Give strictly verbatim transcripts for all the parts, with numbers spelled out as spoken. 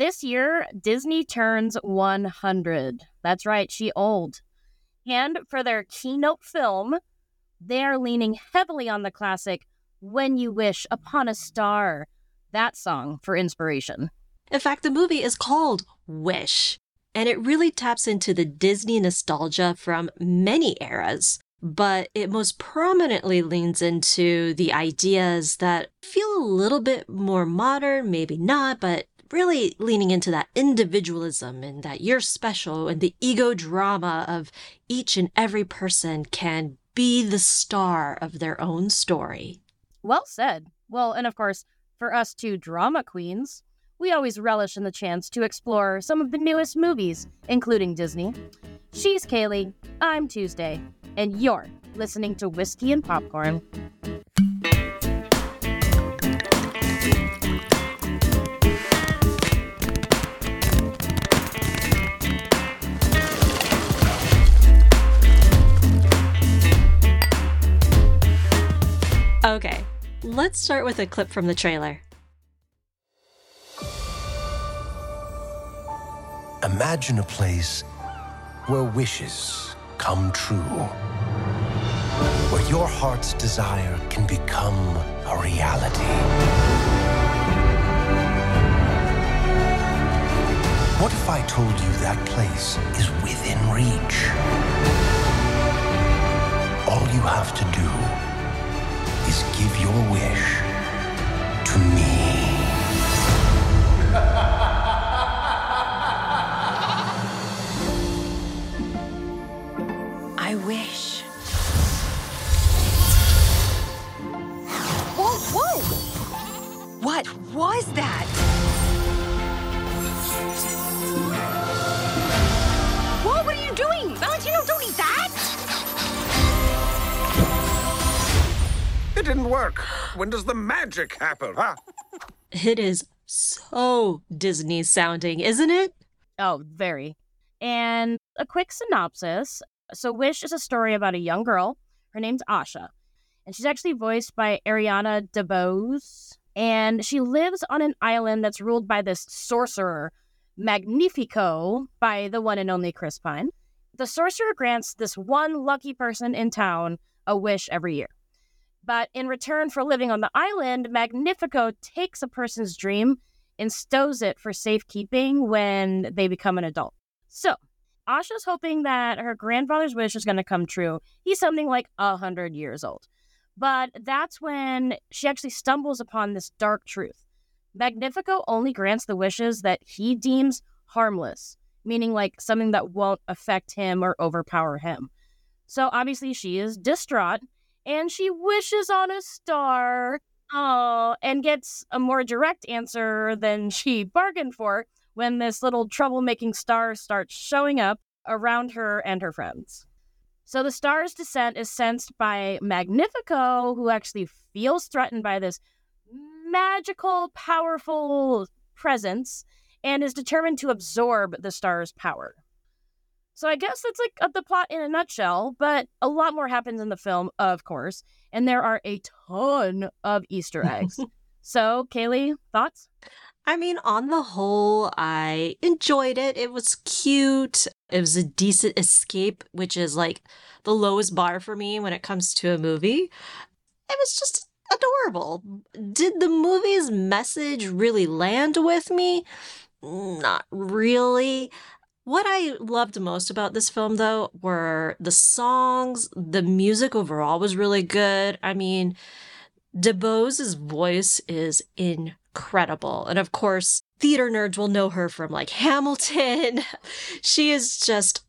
This year, Disney turns one hundred. That's right, she old. And for their keynote film, they are leaning heavily on the classic When You Wish Upon a Star, that song, for inspiration. In fact, the movie is called Wish, and it really taps into the Disney nostalgia from many eras, but it most prominently leans into the ideas that feel a little bit more modern, maybe not, but really leaning into that individualism and that you're special and the ego drama of each and every person can be the star of their own story. Well said. Well, and of course, for us two drama queens, we always relish in the chance to explore some of the newest movies, including Disney. She's Kaylee, I'm Tuesday, and you're listening to Whiskey and Popcorn. Okay, let's start with a clip from the trailer. Imagine a place where wishes come true, where your heart's desire can become a reality. What if I told you that place is within reach? All you have to do is give your wish to me. I wish. Whoa, whoa! What was that? Whoa, what are you doing? Valentino, don't eat that! It didn't work. When does the magic happen, huh? It is so Disney sounding, isn't it? Oh, very. And a quick synopsis. So Wish is a story about a young girl. Her name's Asha, and she's actually voiced by Ariana DeBose, and she lives on an island that's ruled by this sorcerer, Magnifico, by the one and only Chris Pine. The sorcerer grants this one lucky person in town a wish every year. But in return for living on the island, Magnifico takes a person's dream and stows it for safekeeping when they become an adult. So Asha's hoping that her grandfather's wish is going to come true. He's something like one hundred years old. But that's when she actually stumbles upon this dark truth. Magnifico only grants the wishes that he deems harmless, meaning like something that won't affect him or overpower him. So obviously she is distraught, and she wishes on a star oh, and gets a more direct answer than she bargained for, when this little troublemaking star starts showing up around her and her friends. So the star's descent is sensed by Magnifico, who actually feels threatened by this magical, powerful presence and is determined to absorb the star's power. So I guess that's like the plot in a nutshell, but a lot more happens in the film, of course, and there are a ton of Easter eggs. So, Kaylee, thoughts? I mean, on the whole, I enjoyed it. It was cute. It was a decent escape, which is like the lowest bar for me when it comes to a movie. It was just adorable. Did the movie's message really land with me? Not really. What I loved most about this film, though, were the songs. The music overall was really good. I mean, DeBose's voice is incredible. Incredible. And of course, theater nerds will know her from like Hamilton. She is just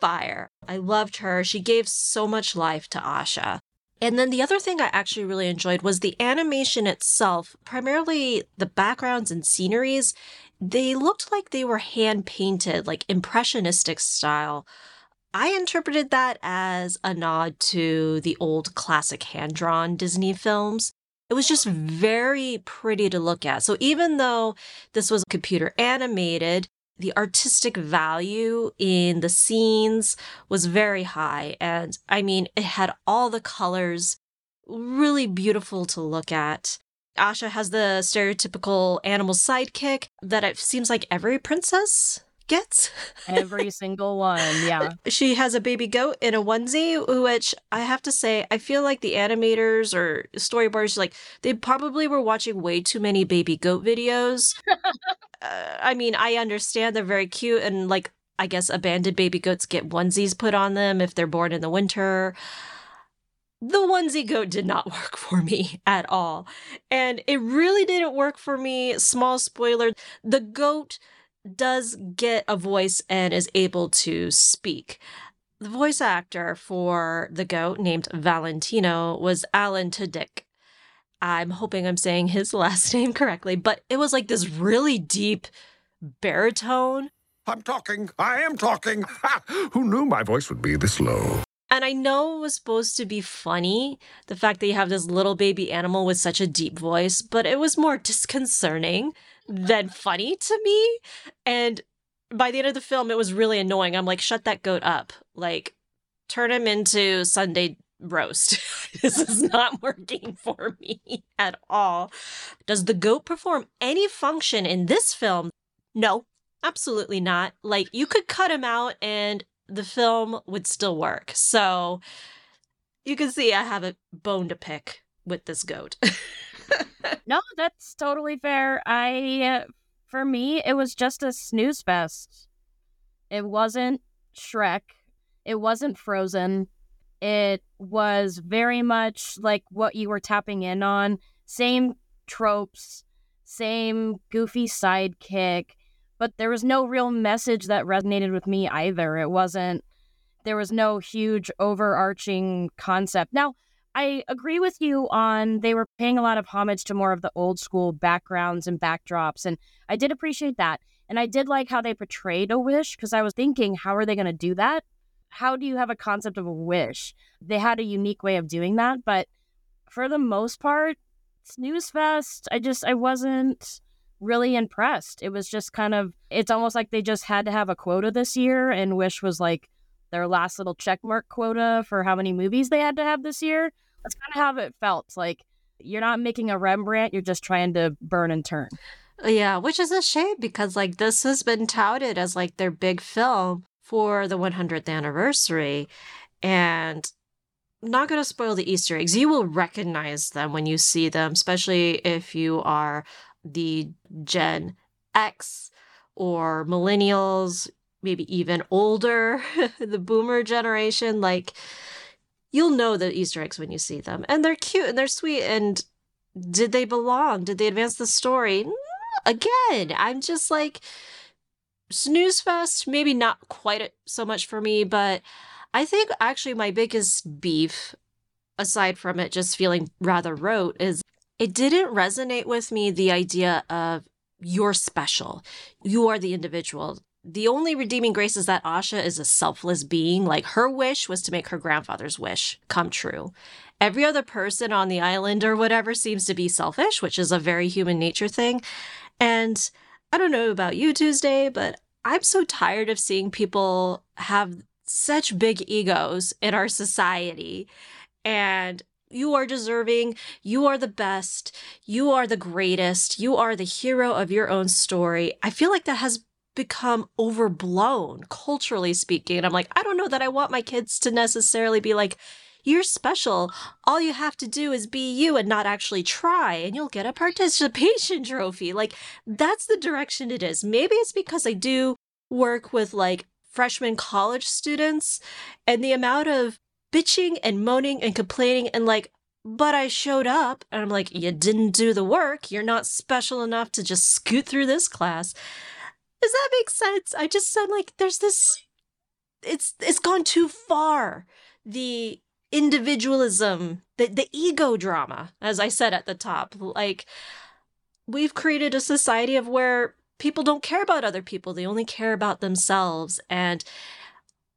fire. I loved her. She gave so much life to Asha. And then the other thing I actually really enjoyed was the animation itself, primarily the backgrounds and sceneries. They looked like they were hand painted, like impressionistic style. I interpreted that as a nod to the old classic hand-drawn Disney films. It was just very pretty to look at. So even though this was computer animated, the artistic value in the scenes was very high. And I mean, it had all the colors, really beautiful to look at. Asha has the stereotypical animal sidekick that it seems like every princess gets. Every single one, yeah. She has a baby goat in a onesie, which I have to say, I feel like the animators or storyboarders, like, they probably were watching way too many baby goat videos. uh, I mean, I understand they're very cute and, like, I guess abandoned baby goats get onesies put on them if they're born in the winter. The onesie goat did not work for me at all. And it really didn't work for me. Small spoiler, the goat does get a voice and is able to speak. The voice actor for the goat, named Valentino, was Alan Tudyk. I'm hoping I'm saying his last name correctly, but it was like this really deep baritone. I'm talking. I am talking. Ha! Who knew my voice would be this low? And I know it was supposed to be funny, the fact that you have this little baby animal with such a deep voice, but it was more disconcerting than funny to me. And by the end of the film, it was really annoying. I'm like, shut that goat up. Like, turn him into Sunday roast. This is not working for me at all. Does the goat perform any function in this film? No, absolutely not. Like, you could cut him out and the film would still work. So you can see I have a bone to pick with this goat. No, that's totally fair. I, uh, for me, it was just a snooze fest. It wasn't Shrek. It wasn't Frozen. It was very much like what you were tapping in on. Same tropes, same goofy sidekick. But there was no real message that resonated with me either. It wasn't, there was no huge overarching concept. Now, I agree with you on they were paying a lot of homage to more of the old school backgrounds and backdrops. And I did appreciate that. And I did like how they portrayed a wish, because I was thinking, how are they going to do that? How do you have a concept of a wish? They had a unique way of doing that. But for the most part, snooze fest, I just, I wasn't really impressed. It was just kind of, it's almost like they just had to have a quota this year, and Wish was like their last little checkmark quota for how many movies they had to have this year. That's kind of how it felt. Like, you're not making a Rembrandt, you're just trying to burn and turn. Yeah, which is a shame, because like this has been touted as like their big film for the one hundredth anniversary. And I'm not going to spoil the Easter eggs. You will recognize them when you see them, especially if you are the Gen X or millennials, maybe even older, the boomer generation. Like, you'll know the Easter eggs when you see them. And they're cute and they're sweet. And did they belong? Did they advance the story? Again, I'm just like, snooze fest, maybe not quite so much for me. But I think actually my biggest beef, aside from it just feeling rather rote, is it didn't resonate with me, the idea of you're special. You are the individual. The only redeeming grace is that Asha is a selfless being. Like, her wish was to make her grandfather's wish come true. Every other person on the island or whatever seems to be selfish, which is a very human nature thing. And I don't know about you, Tuesday, but I'm so tired of seeing people have such big egos in our society. And you are deserving, you are the best, you are the greatest, you are the hero of your own story. I feel like that has become overblown, culturally speaking. And I'm like, I don't know that I want my kids to necessarily be like, you're special. All you have to do is be you and not actually try, and you'll get a participation trophy. Like, that's the direction it is. Maybe it's because I do work with, like, freshman college students, and the amount of bitching and moaning and complaining and like, but I showed up, and I'm like, you didn't do the work. You're not special enough to just scoot through this class. Does that make sense? I just sound like there's this, it's it's gone too far. The individualism, the, the ego drama, as I said at the top, like, we've created a society of where people don't care about other people. They only care about themselves. And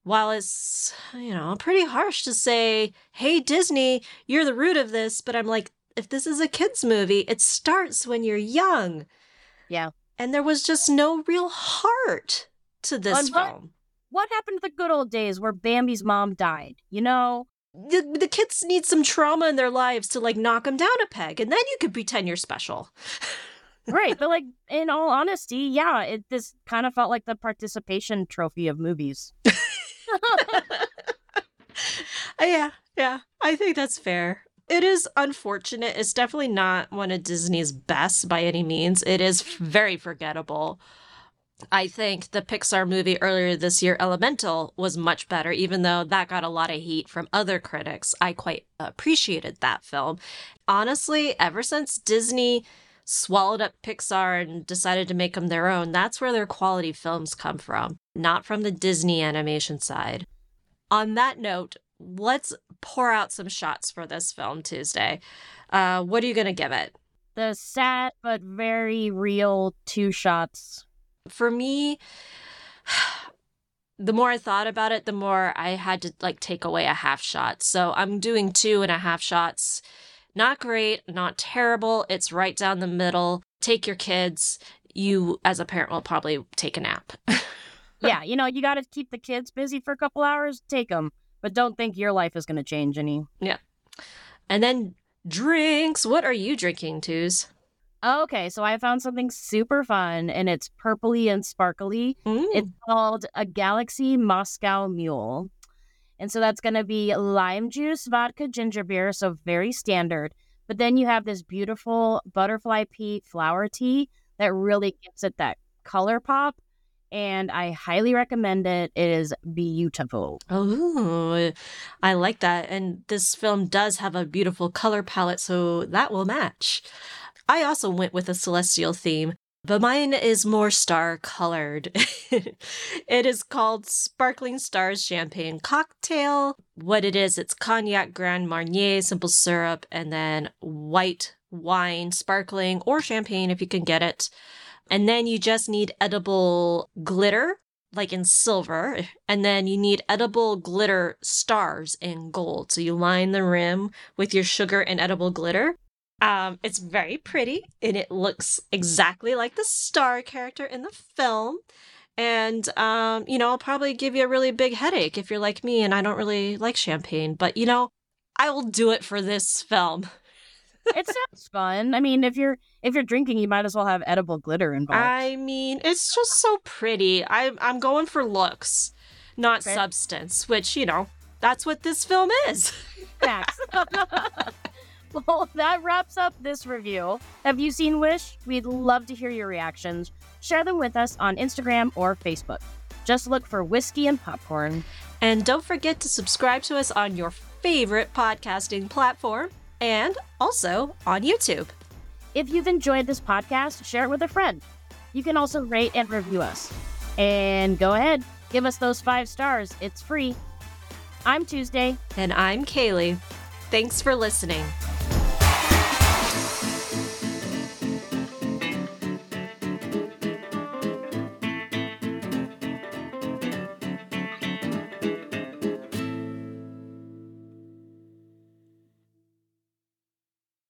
while it's, you know, pretty harsh to say, hey, Disney, you're the root of this. But I'm like, if this is a kid's movie, it starts when you're young. Yeah. And there was just no real heart to this film. What happened to the good old days where Bambi's mom died? You know, The, the kids need some trauma in their lives to, like, knock them down a peg, and then you could pretend you're special. Right, but, like, in all honesty, yeah, it this kind of felt like the participation trophy of movies. yeah, yeah, I think that's fair. It is unfortunate. It's definitely not one of Disney's best by any means. It is very forgettable. I think the Pixar movie earlier this year, Elemental, was much better, even though that got a lot of heat from other critics. I quite appreciated that film. Honestly, ever since Disney swallowed up Pixar and decided to make them their own, that's where their quality films come from, not from the Disney animation side. On that note, let's pour out some shots for this film Tuesday. Uh, what are you going to give it? The sad but very real two shots. For me, the more I thought about it, the more I had to, like, take away a half shot. So I'm doing two and a half shots. Not great, not terrible. It's right down the middle. Take your kids. You, as a parent, will probably take a nap. Yeah, you know, you got to keep the kids busy for a couple hours. Take them. But don't think your life is going to change any. Yeah. And then drinks. What are you drinking, Twos? Okay, so I found something super fun, and it's purpley and sparkly. Mm. It's called a Galaxy Moscow Mule. And so that's going to be lime juice, vodka, ginger beer, so very standard. But then you have this beautiful butterfly pea flower tea that really gives it that color pop. And I highly recommend it. It is beautiful. Oh, I like that. And this film does have a beautiful color palette, so that will match. I also went with a celestial theme, but mine is more star-colored. It is called Sparkling Stars Champagne Cocktail. What it is, it's cognac, Grand Marnier, simple syrup, and then white wine, sparkling, or champagne if you can get it. And then you just need edible glitter, like in silver, and then you need edible glitter stars in gold. So you line the rim with your sugar and edible glitter. Um, it's very pretty, and it looks exactly like the star character in the film. And, um, you know, it'll probably give you a really big headache if you're like me and I don't really like champagne. But, you know, I will do it for this film. It sounds fun. I mean, if you're if you're drinking, you might as well have edible glitter involved. I mean, it's just so pretty. I'm, I'm going for looks, not okay. substance, which, you know, that's what this film is. Facts. Well, that wraps up this review. Have you seen Wish? We'd love to hear your reactions. Share them with us on Instagram or Facebook. Just look for Whiskey and Popcorn. And don't forget to subscribe to us on your favorite podcasting platform and also on YouTube. If you've enjoyed this podcast, share it with a friend. You can also rate and review us. And go ahead, give us those five stars. It's free. I'm Tuesday. And I'm Kaylee. Thanks for listening.